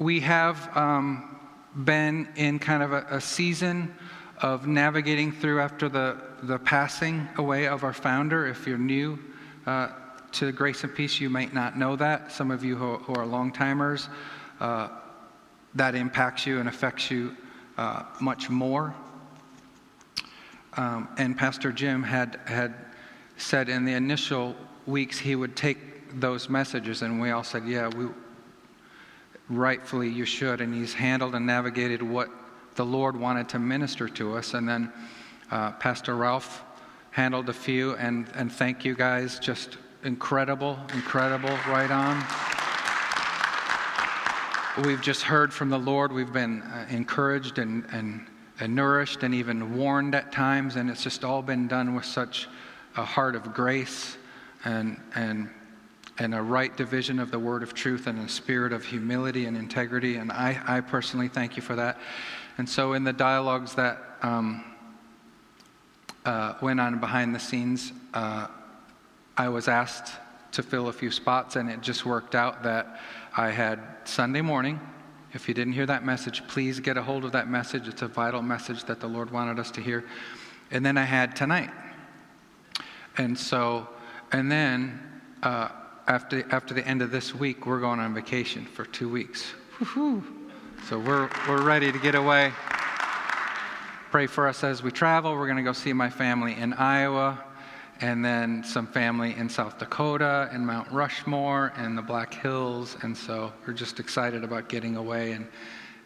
we have been in kind of a season of navigating through after the passing away of our founder. If you're new to Grace and Peace, you might not know that. Some of you who are long-timers, that impacts you and affects you much more. And Pastor Jim had said in the initial weeks he would take those messages, and we all said, yeah, we rightfully you should. And he's handled and navigated what the Lord wanted to minister to us. And then Pastor Ralph handled a few, and thank you guys. Just incredible, right on. We've just heard from the Lord. We've been encouraged and nourished and even warned at times, and it's just all been done with such a heart of grace and a right division of the word of truth and a spirit of humility and integrity, and I personally thank you for that. And so in the dialogues that went on behind the scenes, I was asked to fill a few spots, and it just worked out that I had Sunday morning. If you didn't hear that message, please get a hold of that message. It's a vital message that the Lord wanted us to hear. And then I had tonight. And so, and then after the end of this week, we're going on vacation for 2 weeks. Woo-hoo. So we're ready to get away. Pray for us as we travel. We're going to go see my family in Iowa, and then some family in South Dakota, and Mount Rushmore, and the Black Hills. And so we're just excited about getting away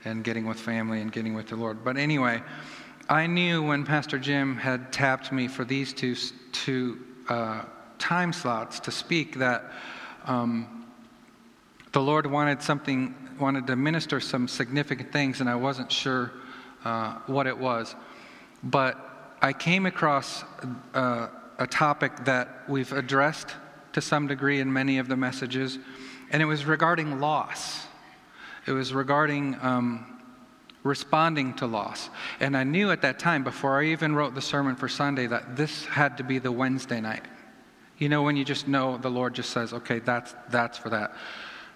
and getting with family and getting with the Lord. But anyway, I knew when Pastor Jim had tapped me for these two time slots to speak that the Lord wanted to minister some significant things, and I wasn't sure what it was. But I came across a topic that we've addressed to some degree in many of the messages, and it was regarding loss. It was regarding responding to loss. And I knew at that time, before I even wrote the sermon for Sunday, that this had to be the Wednesday night. You know, when you just know the Lord just says, okay, that's for that.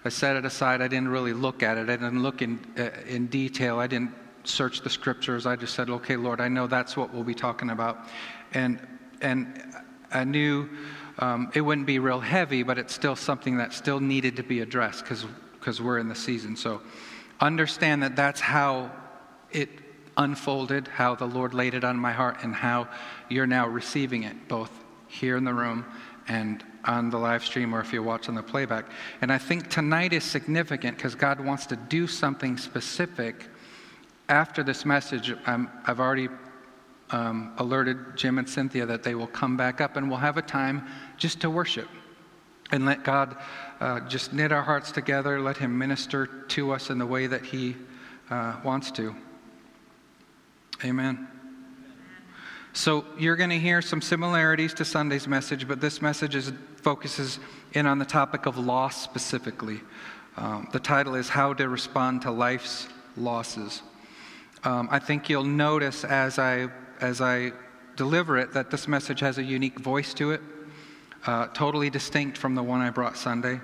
I set it aside. I didn't really look at it. I didn't look in detail. I didn't search the scriptures. I just said, okay, Lord, I know that's what we'll be talking about. And I knew it wouldn't be real heavy, but it's still something that still needed to be addressed because we're in the season. So understand that that's how it unfolded, how the Lord laid it on my heart, and how you're now receiving it, both here in the room and on the live stream, or if you're watching the playback. And I think tonight is significant because God wants to do something specific after this message. I've already alerted Jim and Cynthia that they will come back up, and we'll have a time just to worship and let God just knit our hearts together, let him minister to us in the way that he wants to. Amen. So you're going to hear some similarities to Sunday's message, but this message focuses in on the topic of loss specifically. The title is How to Respond to Life's Losses. I think you'll notice as I deliver it that this message has a unique voice to it, totally distinct from the one I brought Sunday.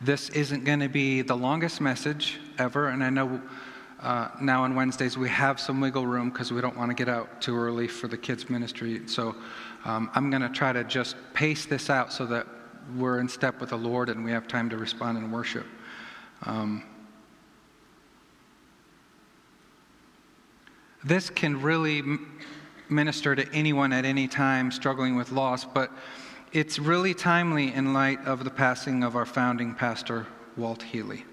This isn't going to be the longest message ever, and I know now on Wednesdays we have some wiggle room because we don't want to get out too early for the kids' ministry. So I'm going to try to just pace this out so that we're in step with the Lord and we have time to respond and worship. This can really minister to anyone at any time struggling with loss, but it's really timely in light of the passing of our founding pastor, Walt Healy.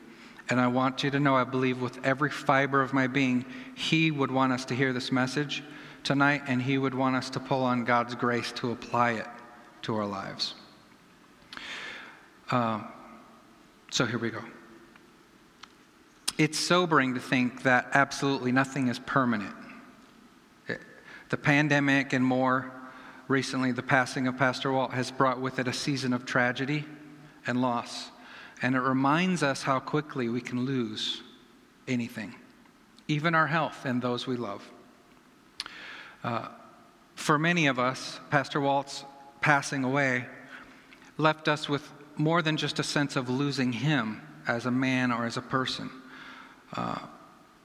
And I want you to know, I believe with every fiber of my being, he would want us to hear this message tonight, and he would want us to pull on God's grace to apply it to our lives. So here we go. It's sobering to think that absolutely nothing is permanent. The pandemic and more recently, the passing of Pastor Walt has brought with it a season of tragedy and loss. And it reminds us how quickly we can lose anything, even our health and those we love. For many of us, Pastor Walt's passing away left us with more than just a sense of losing him. as a man or as a person.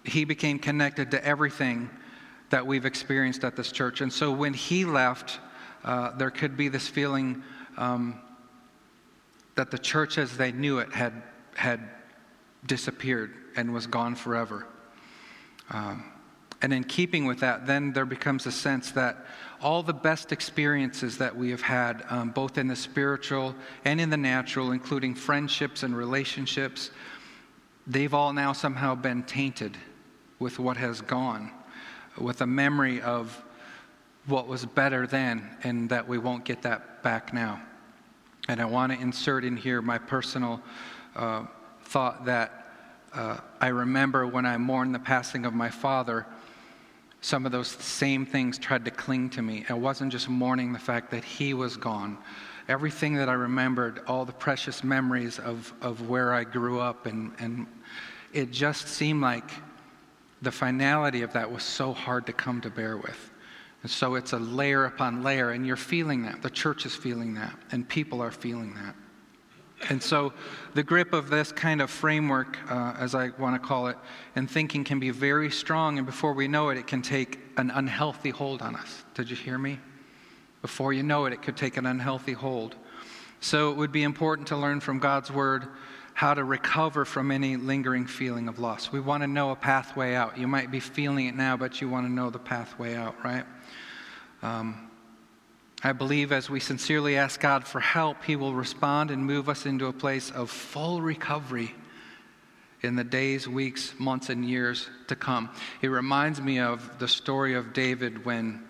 He became connected to everything that we've experienced at this church. And so when he left, there could be this feeling that the church as they knew it had disappeared and was gone forever. And in keeping with that, then there becomes a sense that all the best experiences that we have had, both in the spiritual and in the natural, including friendships and relationships, they've all now somehow been tainted with what has gone, with a memory of what was better then, and that we won't get that back now. And I want to insert in here my personal thought that I remember when I mourned the passing of my father, some of those same things tried to cling to me. I wasn't just mourning the fact that he was gone. Everything that I remembered, all the precious memories of where I grew up, and it just seemed like the finality of that was so hard to come to bear with. And so it's a layer upon layer, and you're feeling that. The church is feeling that, and people are feeling that. And so the grip of this kind of framework, as I want to call it, and thinking can be very strong, and before we know it, it can take an unhealthy hold on us. Did you hear me? Before you know it, it could take an unhealthy hold. So it would be important to learn from God's word how to recover from any lingering feeling of loss. We want to know a pathway out. You might be feeling it now, but you want to know the pathway out, right? I believe as we sincerely ask God for help, he will respond and move us into a place of full recovery in the days, weeks, months, and years to come. It reminds me of the story of David when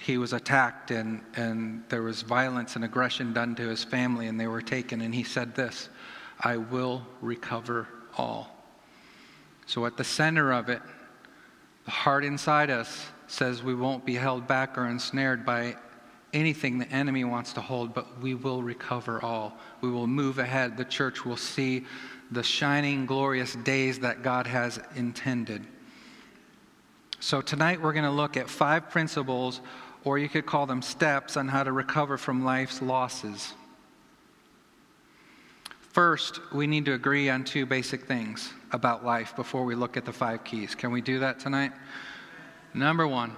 he was attacked and there was violence and aggression done to his family, and they were taken, and he said this, "I will recover all." So at the center of it, the heart inside us says we won't be held back or ensnared by anything the enemy wants to hold, but we will recover all. We will move ahead. The church will see the shining, glorious days that God has intended. So tonight we're going to look at 5 principles, or you could call them steps, on how to recover from life's losses. First, we need to agree on 2 basic things about life before we look at the 5 keys. Can we do that tonight? Number 1,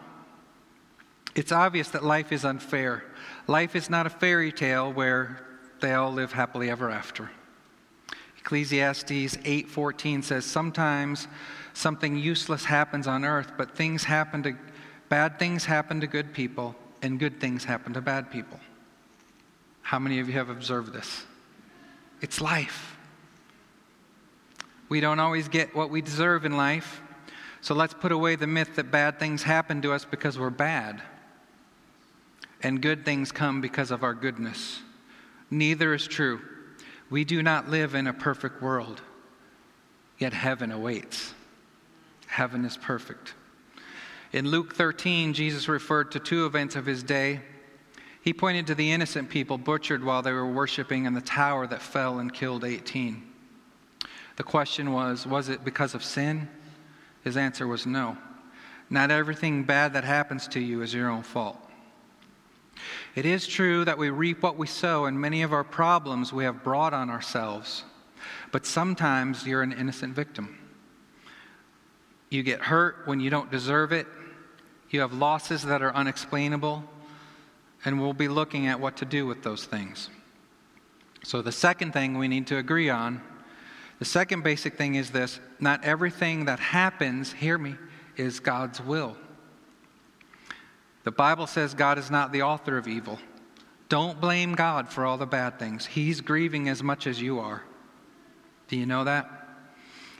it's obvious that life is unfair. Life is not a fairy tale where they all live happily ever after. Ecclesiastes 8:14 says, "Sometimes something useless happens on earth, but bad things happen to good people, and good things happen to bad people." How many of you have observed this? It's life. We don't always get what we deserve in life, so let's put away the myth that bad things happen to us because we're bad, and good things come because of our goodness. Neither is true. We do not live in a perfect world, yet heaven awaits. Heaven is perfect. In Luke 13, Jesus referred to 2 events of his day. He pointed to the innocent people butchered while they were worshiping and the tower that fell and killed 18. The question was it because of sin? His answer was no. Not everything bad that happens to you is your own fault. It is true that we reap what we sow, and many of our problems we have brought on ourselves. But sometimes you're an innocent victim. You get hurt when you don't deserve it. You have losses that are unexplainable, and we'll be looking at what to do with those things. So the second thing we need to agree on, the second basic thing is this: not everything that happens, hear me, is God's will. The Bible says God is not the author of evil. Don't blame God for all the bad things. He's grieving as much as you are. Do you know that?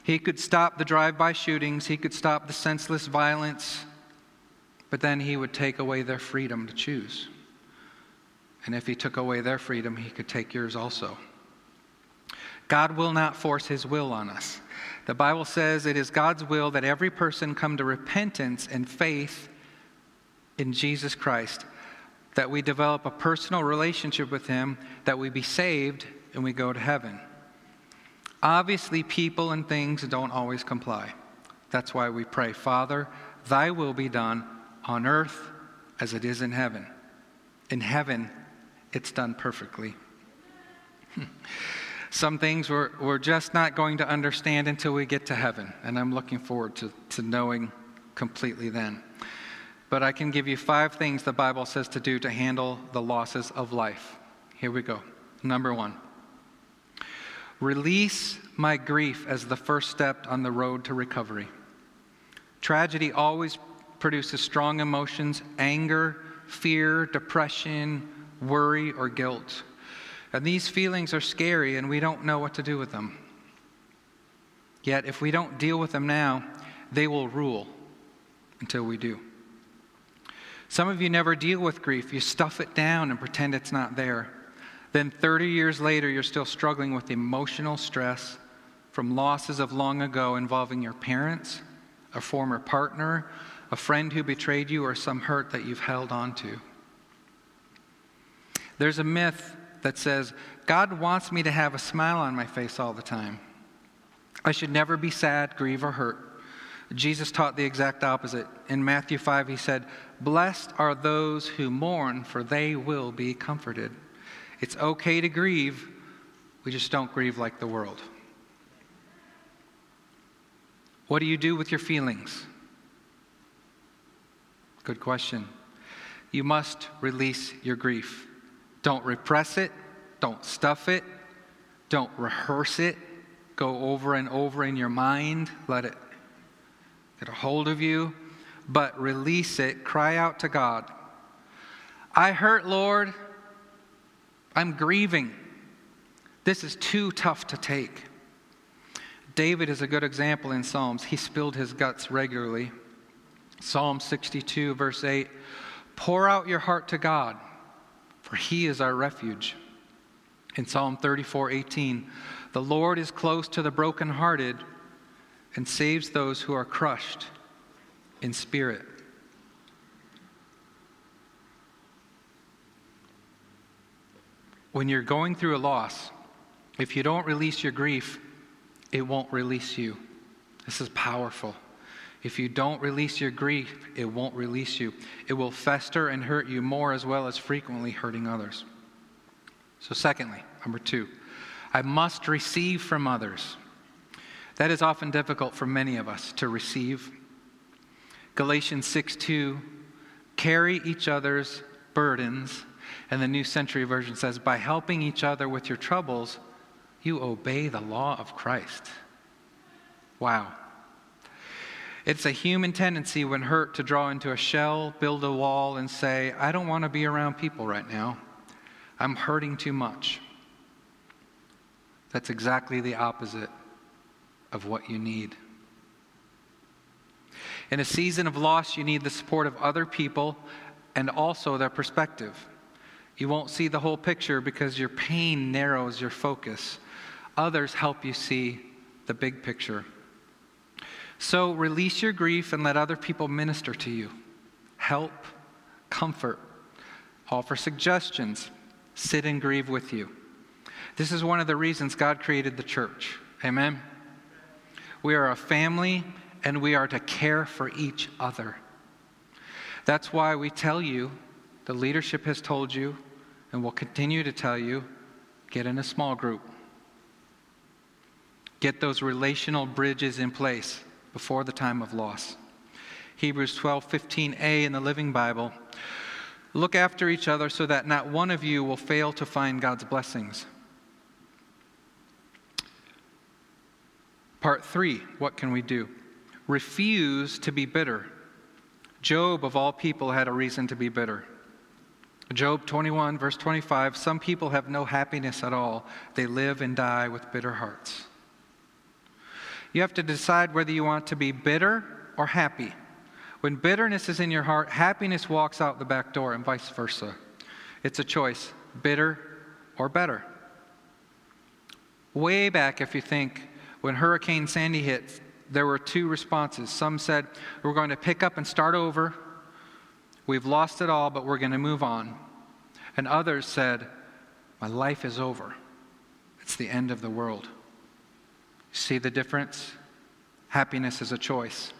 He could stop the drive-by shootings. He could stop the senseless violence. But then he would take away their freedom to choose. And if he took away their freedom, he could take yours also. God will not force his will on us. The Bible says it is God's will that every person come to repentance and faith in Jesus Christ, that we develop a personal relationship with him, that we be saved and we go to heaven. Obviously, people and things don't always comply. That's why we pray, "Father, thy will be done on earth as it is in heaven." In heaven, it's done perfectly. Some things we're just not going to understand until we get to heaven, and I'm looking forward to knowing completely then. But I can give you 5 things the Bible says to do to handle the losses of life. Here we go. Number 1, release my grief as the first step on the road to recovery. Tragedy always produces strong emotions, anger, fear, depression, worry, or guilt. And these feelings are scary, and we don't know what to do with them. Yet, if we don't deal with them now, they will rule until we do. Some of you never deal with grief. You stuff it down and pretend it's not there. Then 30 years later, you're still struggling with emotional stress from losses of long ago involving your parents, a former partner, a friend who betrayed you, or some hurt that you've held on to. There's a myth that says, God wants me to have a smile on my face all the time. I should never be sad, grieve, or hurt. Jesus taught the exact opposite. In Matthew 5, he said, blessed are those who mourn, for they will be comforted. It's okay to grieve, we just don't grieve like the world. What do you do with your feelings? Good question. You must release your grief. Don't repress it, don't stuff it, don't rehearse it, go over and over in your mind, let it get a hold of you, but release it, cry out to God. I hurt, Lord, I'm grieving. This is too tough to take. David is a good example in Psalms. He spilled his guts regularly. Psalm 62, verse 8, pour out your heart to God, for he is our refuge. In Psalm 34:18, the Lord is close to the brokenhearted and saves those who are crushed in spirit. When you're going through a loss, if you don't release your grief, it won't release you. This is powerful. If you don't release your grief, it won't release you. It will fester and hurt you more, as well as frequently hurting others. So secondly, number 2, I must receive from others. That is often difficult for many of us to receive. Galatians 6:2, carry each other's burdens. And the New Century Version says, by helping each other with your troubles, you obey the law of Christ. Wow. It's a human tendency when hurt to draw into a shell, build a wall, and say, I don't want to be around people right now. I'm hurting too much. That's exactly the opposite of what you need. In a season of loss, you need the support of other people and also their perspective. You won't see the whole picture because your pain narrows your focus. Others help you see the big picture. So release your grief and let other people minister to you. Help, comfort, offer suggestions, sit and grieve with you. This is one of the reasons God created the church. Amen? We are a family, and we are to care for each other. That's why we tell you, the leadership has told you, and will continue to tell you, get in a small group. Get those relational bridges in place before the time of loss. Hebrews 12:15a in the Living Bible. Look after each other so that not one of you will fail to find God's blessings. Part 3, what can we do? Refuse to be bitter. Job, of all people, had a reason to be bitter. Job 21, verse 25, some people have no happiness at all. They live and die with bitter hearts. You have to decide whether you want to be bitter or happy. When bitterness is in your heart, happiness walks out the back door, and vice versa. It's a choice, bitter or better. Way back, if you think, when Hurricane Sandy hit, there were 2 responses. Some said, we're going to pick up and start over. We've lost it all, but we're going to move on. And others said, my life is over. It's the end of the world. See the difference? Happiness is a choice.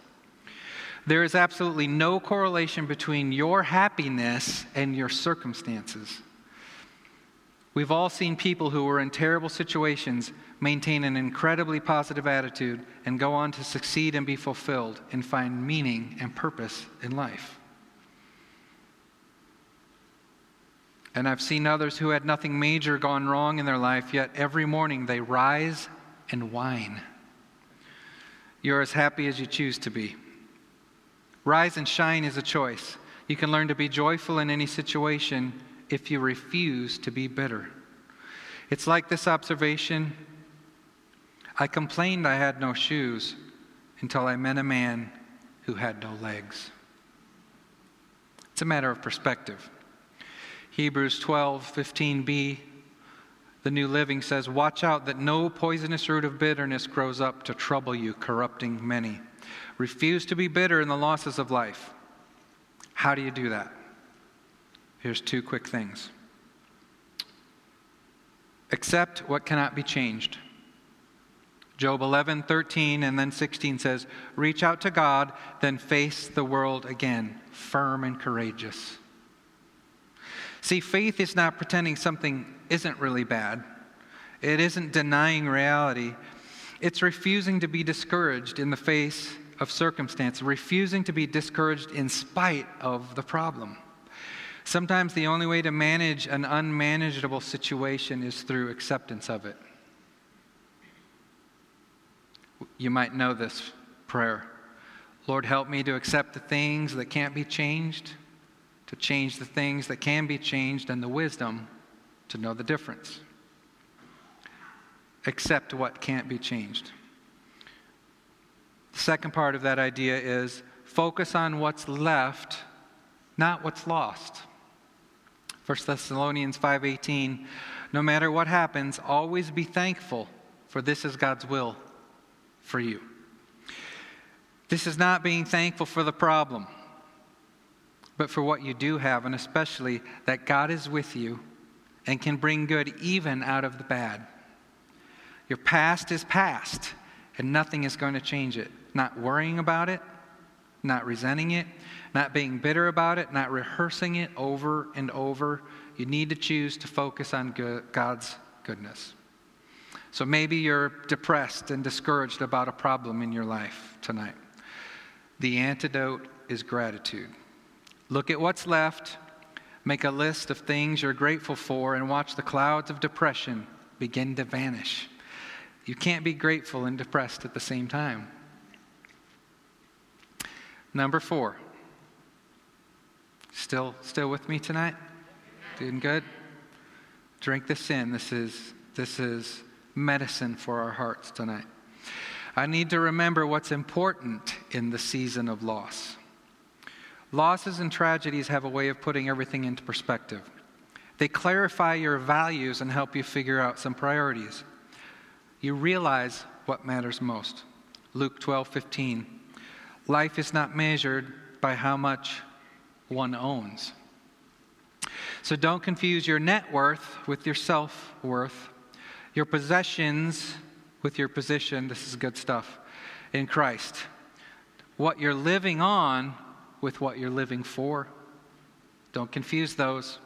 There is absolutely no correlation between your happiness and your circumstances. We've all seen people who were in terrible situations maintain an incredibly positive attitude and go on to succeed and be fulfilled and find meaning and purpose in life. And I've seen others who had nothing major gone wrong in their life, yet every morning they rise and whine. You're as happy as you choose to be. Rise and shine is a choice. You can learn to be joyful in any situation if you refuse to be bitter. It's like this observation, I complained I had no shoes until I met a man who had no legs. It's a matter of perspective. Hebrews 12:15b, the New Living says, watch out that no poisonous root of bitterness grows up to trouble you, corrupting many. Refuse to be bitter in the losses of life. How do you do that? Here's two quick things. Accept what cannot be changed. Job 11:13 and then 16 says, reach out to God, then face the world again, firm and courageous. See, faith is not pretending something isn't really bad. It isn't denying reality. It's refusing to be discouraged in the face of circumstance, refusing to be discouraged in spite of the problem. Sometimes the only way to manage an unmanageable situation is through acceptance of it. You might know this prayer. Lord, help me to accept the things that can't be changed, to change the things that can be changed, and the wisdom to know the difference. Accept what can't be changed. The second part of that idea is focus on what's left, not what's lost. First Thessalonians 5:18, no matter what happens, always be thankful, for this is God's will for you. This is not being thankful for the problem, but for what you do have, and especially that God is with you and can bring good even out of the bad. Your past is past, and nothing is going to change it. Not worrying about it, not resenting it, not being bitter about it, not rehearsing it over and over. You need to choose to focus on God's goodness. So maybe you're depressed and discouraged about a problem in your life tonight. The antidote is gratitude. Look at what's left, make a list of things you're grateful for, and watch the clouds of depression begin to vanish. You can't be grateful and depressed at the same time. Number 4. Still with me tonight? Doing good? Drink this in. This is medicine for our hearts tonight. I need to remember what's important in the season of loss. Losses and tragedies have a way of putting everything into perspective. They clarify your values and help you figure out some priorities. You realize what matters most. Luke 12:15. Life is not measured by how much one owns. So don't confuse your net worth with your self-worth, your possessions with your position. This is good stuff in Christ. What you're living on with what you're living for. Don't confuse those.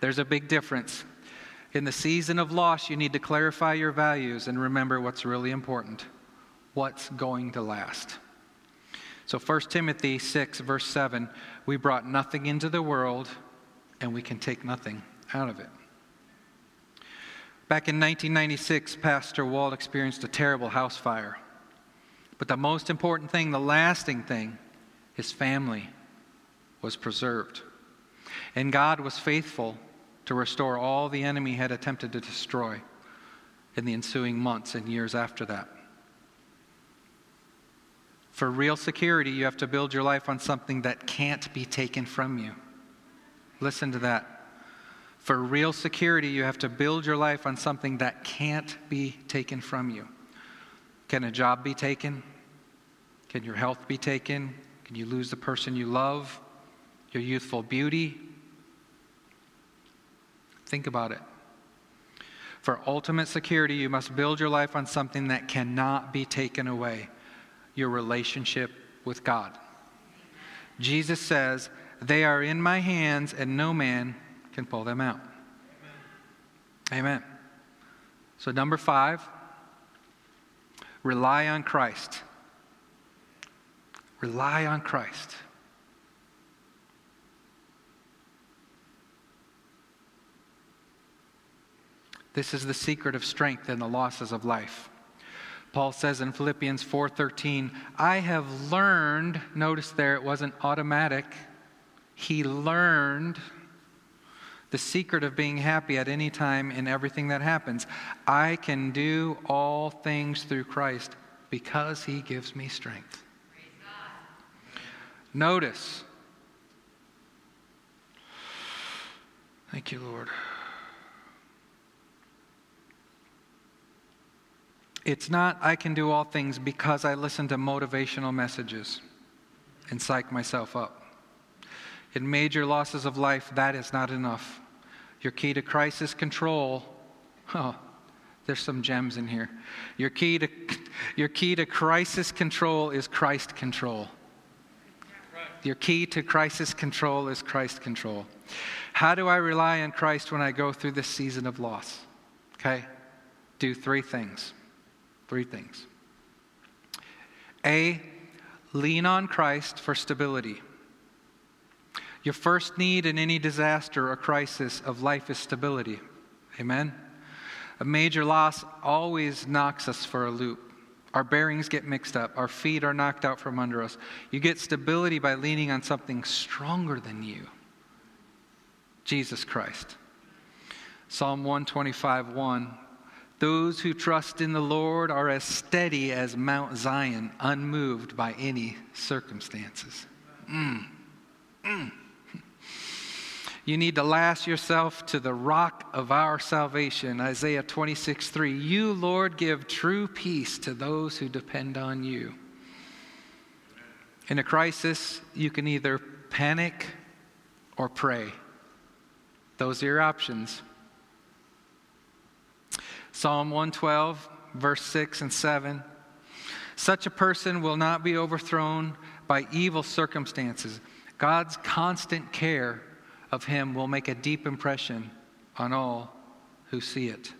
There's a big difference. In the season of loss, you need to clarify your values and remember what's really important, what's going to last. So 1 Timothy 6, verse 7, we brought nothing into the world, and we can take nothing out of it. Back in 1996, Pastor Walt experienced a terrible house fire. But the most important thing, the lasting thing, his family was preserved. And God was faithful to restore all the enemy had attempted to destroy in the ensuing months and years after that. For real security, you have to build your life on something that can't be taken from you. Listen to that. For real security, you have to build your life on something that can't be taken from you. Can a job be taken? Can your health be taken? Can you lose the person you love? Your youthful beauty? Think about it. For ultimate security, you must build your life on something that cannot be taken away. Your relationship with God. Jesus says, they are in my hands and no man can pull them out. Amen. Amen. So number 5, rely on Christ. Rely on Christ. This is the secret of strength in the losses of life. Paul says in Philippians 4:13, I have learned, notice there it wasn't automatic, he learned the secret of being happy at any time in everything that happens. I can do all things through Christ because he gives me strength. Notice. Thank you, Lord. It's not I can do all things because I listen to motivational messages and psych myself up. In major losses of life, that is not enough. Your key to crisis control, oh, there's some gems in here. Your key to crisis control is Christ control. Your key to crisis control is Christ control. How do I rely on Christ when I go through this season of loss? Okay? Do 3 things. 3 things. A, lean on Christ for stability. Your first need in any disaster or crisis of life is stability. Amen? A major loss always knocks us for a loop. Our bearings get mixed up. Our feet are knocked out from under us. You get stability by leaning on something stronger than you. Jesus Christ. Psalm 125:1. Those who trust in the Lord are as steady as Mount Zion, unmoved by any circumstances. You need to lash yourself to the rock of our salvation. Isaiah 26:3. You, Lord, give true peace to those who depend on you. In a crisis, you can either panic or pray. Those are your options. Psalm 112, verse 6 and 7. Such a person will not be overthrown by evil circumstances. God's constant care of him will make a deep impression on all who see it.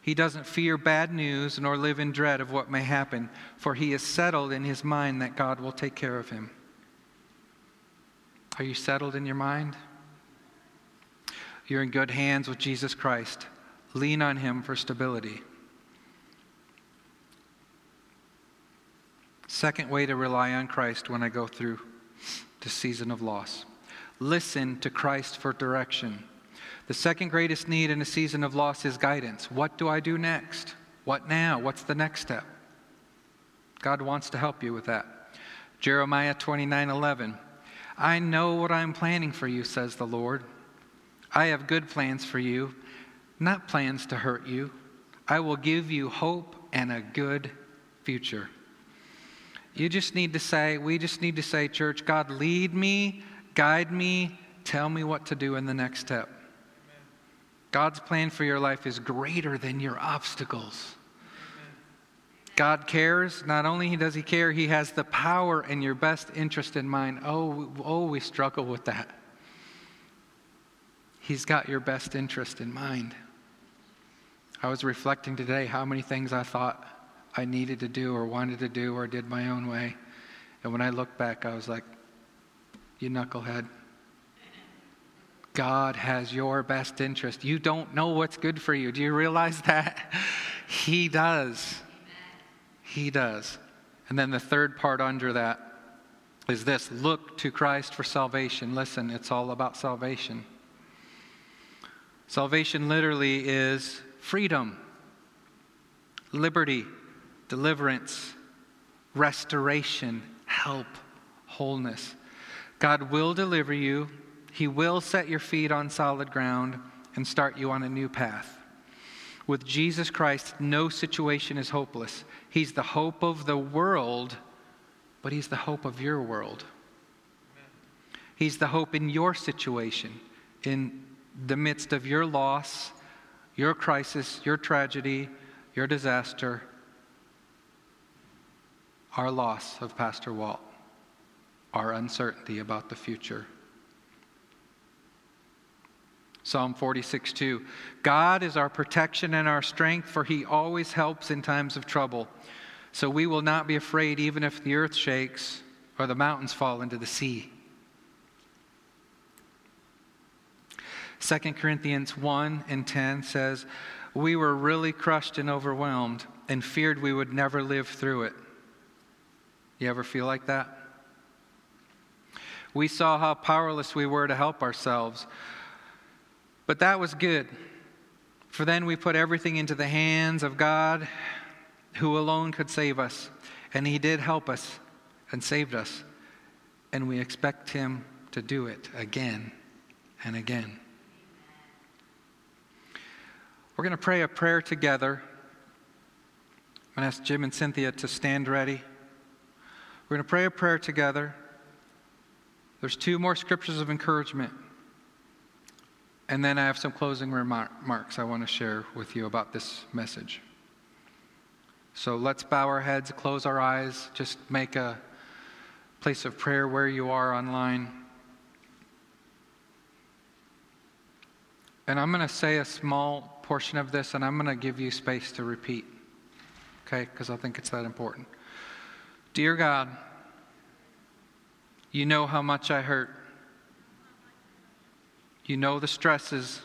He doesn't fear bad news nor live in dread of what may happen, for he is settled in his mind that God will take care of him. Are you settled in your mind? You're in good hands with Jesus Christ. Lean on him for stability. Second way to rely on Christ when I go through this season of loss. Listen to Christ for direction. The second greatest need in a season of loss is guidance. What do I do next? What now? What's the next step? God wants to help you with that. Jeremiah 29:11. I know what I'm planning for you, says the Lord. I have good plans for you, not plans to hurt you. I will give you hope and a good future. We just need to say, church, God, lead me, guide me, tell me what to do in the next step. Amen. God's plan for your life is greater than your obstacles. Amen. God cares. Not only does he care, he has the power and your best interest in mind. Oh, we struggle with that. He's got your best interest in mind. I was reflecting today how many things I thought I needed to do or wanted to do or did my own way. And when I look back, I was like, you knucklehead. God has your best interest. You don't know what's good for you. Do you realize that? He does. He does. And then the third part under that is this. Look to Christ for salvation. Listen, it's all about salvation. Salvation literally is freedom, liberty, deliverance, restoration, help, wholeness. God will deliver you. He will set your feet on solid ground and start you on a new path. With Jesus Christ, no situation is hopeless. He's the hope of the world, but he's the hope of your world. He's the hope in your situation, in the midst of your loss, your crisis, your tragedy, your disaster, our loss of Pastor Walt, our uncertainty about the future. Psalm 46:2, God is our protection and our strength, for he always helps in times of trouble. So we will not be afraid even if the earth shakes or the mountains fall into the sea. 2 Corinthians 1:10 says, we were really crushed and overwhelmed and feared we would never live through it. You ever feel like that? We saw how powerless we were to help ourselves. But that was good. For then we put everything into the hands of God, who alone could save us. And he did help us and saved us. And we expect him to do it again and again. We're going to pray a prayer together. I'm going to ask Jim and Cynthia to stand ready. We're going to pray a prayer together. There's two more scriptures of encouragement. And then I have some closing remarks I want to share with you about this message. So let's bow our heads, close our eyes, just make a place of prayer where you are online. And I'm going to say a small portion of this, and I'm going to give you space to repeat, okay, because I think it's that important. Dear God, you know how much I hurt. You know the stresses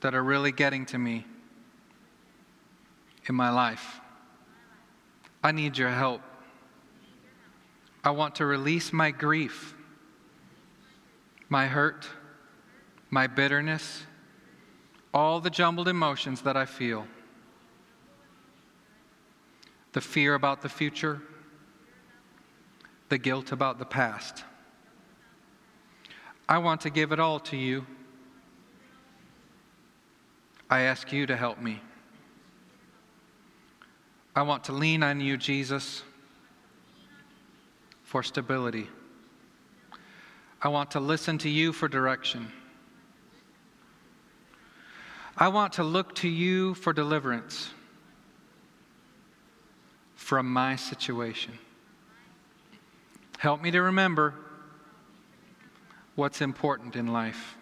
that are really getting to me in my life. I need your help. I want to release my grief, my hurt, my bitterness, all the jumbled emotions that I feel. The fear about the future, the guilt about the past. I want to give it all to you. I ask you to help me. I want to lean on you, Jesus, for stability. I want to listen to you for direction. I want to look to you for deliverance from my situation. Help me to remember what's important in life.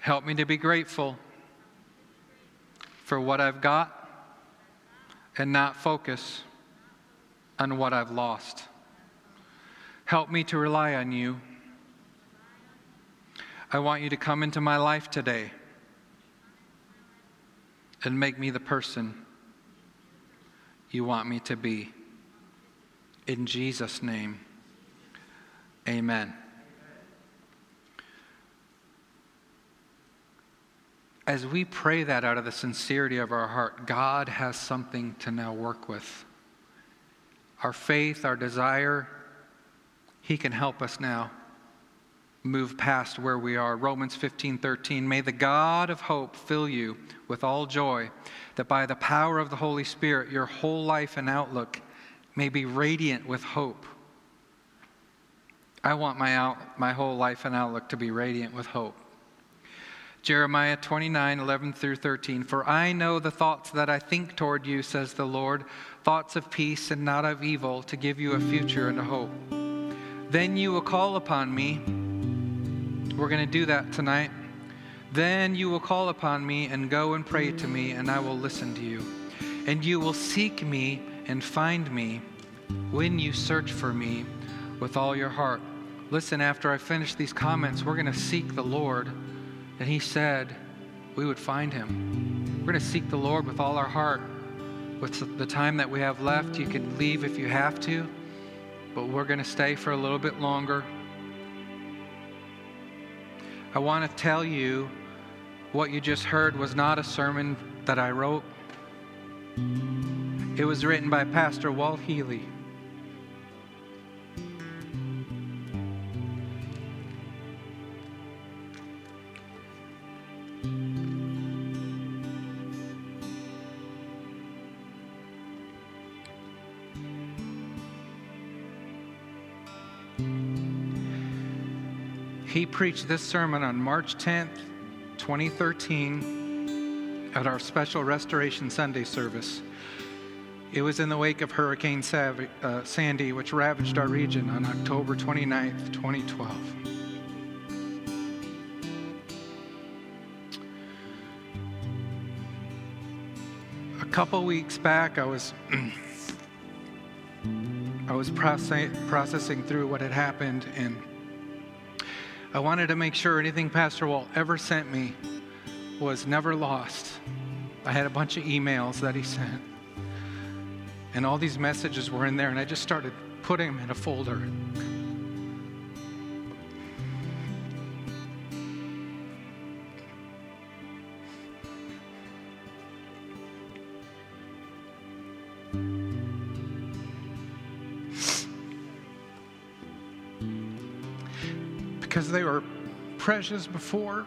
Help me to be grateful for what I've got and not focus on what I've lost. Help me to rely on you. I want you to come into my life today and make me the person you want me to be. In Jesus' name, amen. As we pray that out of the sincerity of our heart, God has something to now work with. Our faith, our desire, he can help us now move past where we are. Romans 15:13, may the God of hope fill you with all joy, that by the power of the Holy Spirit, your whole life and outlook may be radiant with hope. I want my whole life and outlook to be radiant with hope. Jeremiah 29:11-13. For I know the thoughts that I think toward you, says the Lord, thoughts of peace and not of evil, to give you a future and a hope. Then you will call upon me. We're going to do that tonight. Then you will call upon me and go and pray to me, and I will listen to you. And you will seek me and find me when you search for me with all your heart. Listen, after I finish these comments, we're going to seek the Lord. And he said we would find him. We're going to seek the Lord with all our heart. With the time that we have left, you can leave if you have to, but we're going to stay for a little bit longer. I want to tell you what you just heard was not a sermon that I wrote. It was written by Pastor Walt Healy. He preached this sermon on March 10th, 2013 at our special Restoration Sunday service. It was in the wake of Hurricane Sandy, which ravaged our region on October 29th, 2012. A couple weeks back, I was processing through what had happened, and I wanted to make sure anything Pastor Walt ever sent me was never lost. I had a bunch of emails that he sent, and all these messages were in there, and I just started putting them in a folder. Because they were precious before.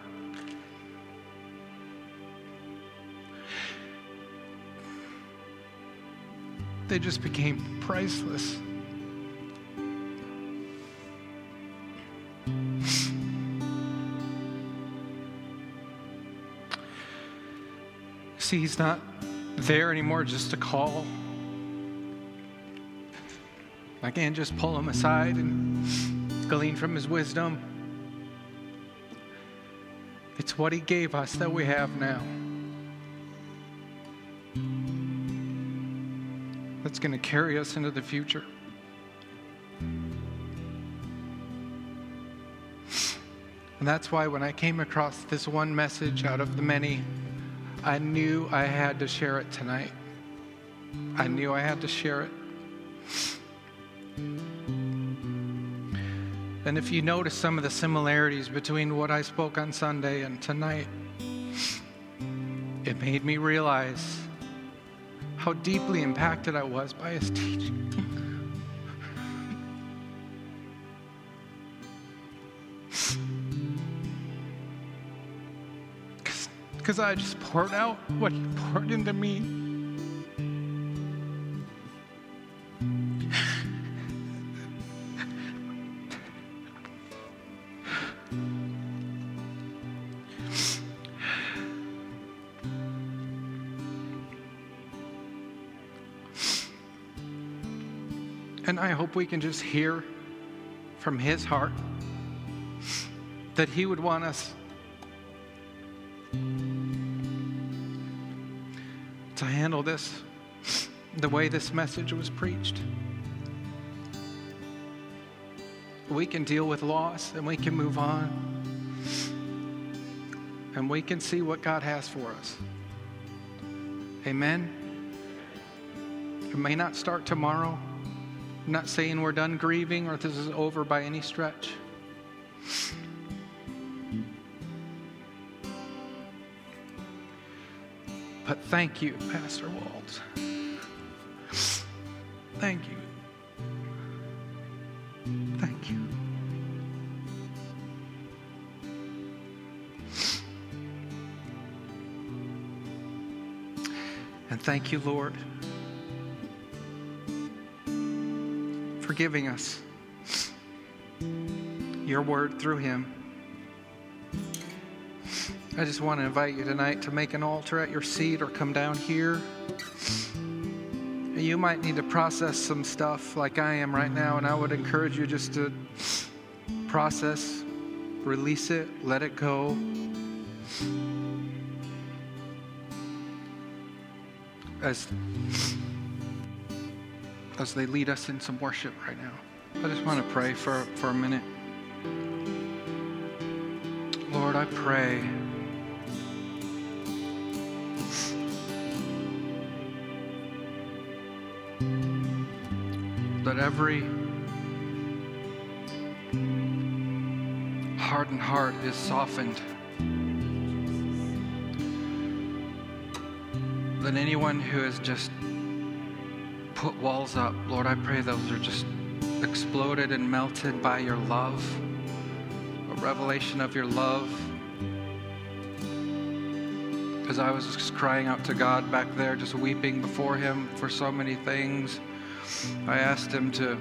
They just became priceless. See, he's not there anymore just to call. I can't just pull him aside and glean from his wisdom. It's what he gave us that we have now. That's going to carry us into the future. And that's why when I came across this one message out of the many, I knew I had to share it tonight. I knew I had to share it. And if you notice some of the similarities between what I spoke on Sunday and tonight, it made me realize how deeply impacted I was by his teaching. Because I just poured out what he poured into me. I hope we can just hear from his heart that he would want us to handle this the way this message was preached. We can deal with loss, and we can move on, and we can see what God has for us. Amen. It may not start tomorrow. I'm not saying we're done grieving or this is over by any stretch. But thank you, Pastor Walt. Thank you. Thank you. And thank you, Lord, for giving us your word through him. I just want to invite you tonight to make an altar at your seat or come down here. You might need to process some stuff like I am right now, and I would encourage you just to process, release it, let it go. As they lead us in some worship right now, I just want to pray for a minute. Lord, I pray that every hardened heart is softened, that anyone who is just put walls up, Lord, I pray those are just exploded and melted by your love, a revelation of your love. Because I was just crying out to God back there, just weeping before him for so many things. I asked him to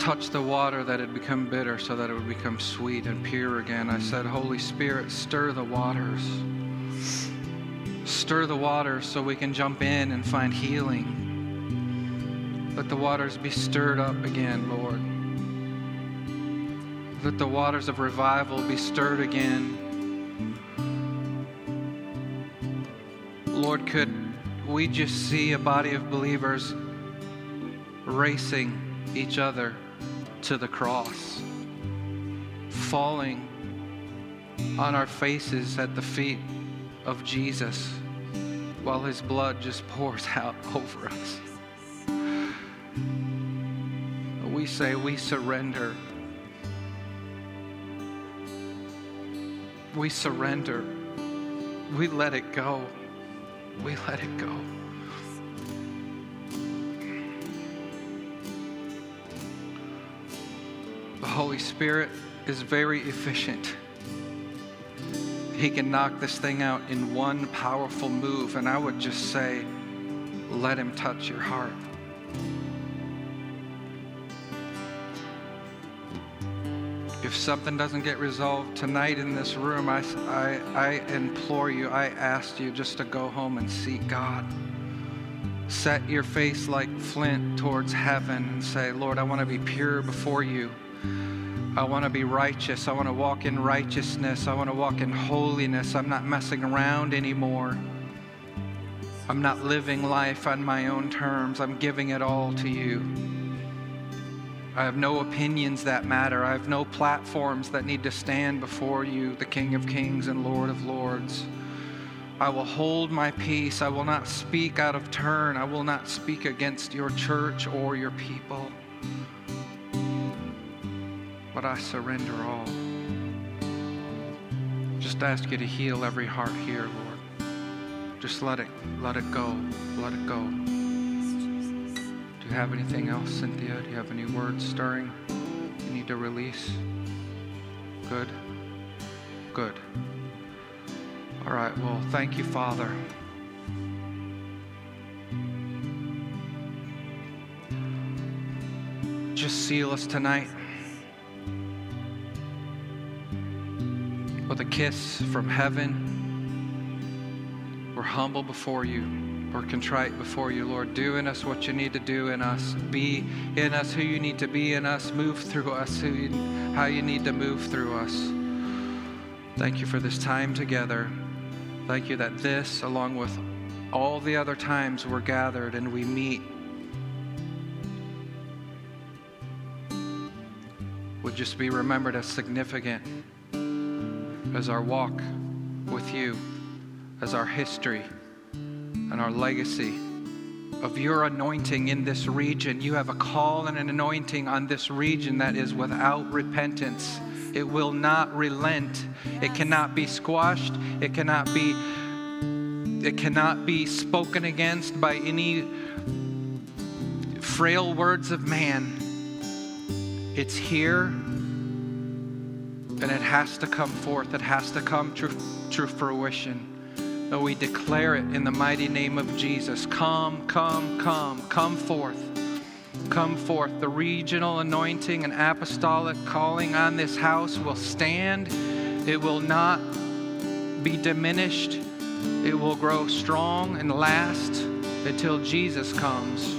touch the water that had become bitter so that it would become sweet and pure again. I said, Holy Spirit, stir the waters. Stir the water so we can jump in and find healing. Let the waters be stirred up again, Lord. Let the waters of revival be stirred again. Lord, could we just see a body of believers racing each other to the cross, falling on our faces at the feet of Jesus while his blood just pours out over us. We say we surrender. We surrender. We let it go. We let it go. The Holy Spirit is very efficient. He can knock this thing out in one powerful move, and I would just say, let him touch your heart. If something doesn't get resolved tonight in this room, I implore you, I ask you just to go home and seek God. Set your face like flint towards heaven and say, Lord, I want to be pure before you. I want to be righteous. I want to walk in righteousness. I want to walk in holiness. I'm not messing around anymore. I'm not living life on my own terms. I'm giving it all to you. I have no opinions that matter. I have no platforms that need to stand before you, the King of Kings and Lord of Lords. I will hold my peace. I will not speak out of turn. I will not speak against your church or your people. But I surrender all. Just ask you to heal every heart here, Lord. Just let it go. Let it go. Do you have anything else, Cynthia? Do you have any words stirring you need to release? Good. All right, well, thank you, Father. Just seal us tonight with a kiss from heaven. We're humble before you. We're contrite before you, Lord. Do in us what you need to do in us. Be in us who you need to be in us. Move through us how you need to move through us. Thank you for this time together. Thank you that this, along with all the other times we're gathered and we meet, would just be remembered as significant as our walk with you, as our history and our legacy of your anointing in this region. You have a call and an anointing on this region that is without repentance. It will not relent. It cannot be squashed. It cannot be spoken against by any frail words of man. It's here, and it has to come forth. It has to come to fruition. Oh, we declare it in the mighty name of Jesus. Come forth. Come forth. The regional anointing and apostolic calling on this house will stand. It will not be diminished. It will grow strong and last until Jesus comes.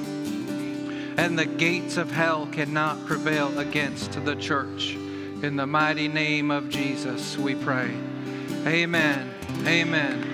And the gates of hell cannot prevail against the church. In the mighty name of Jesus, we pray. Amen. Amen.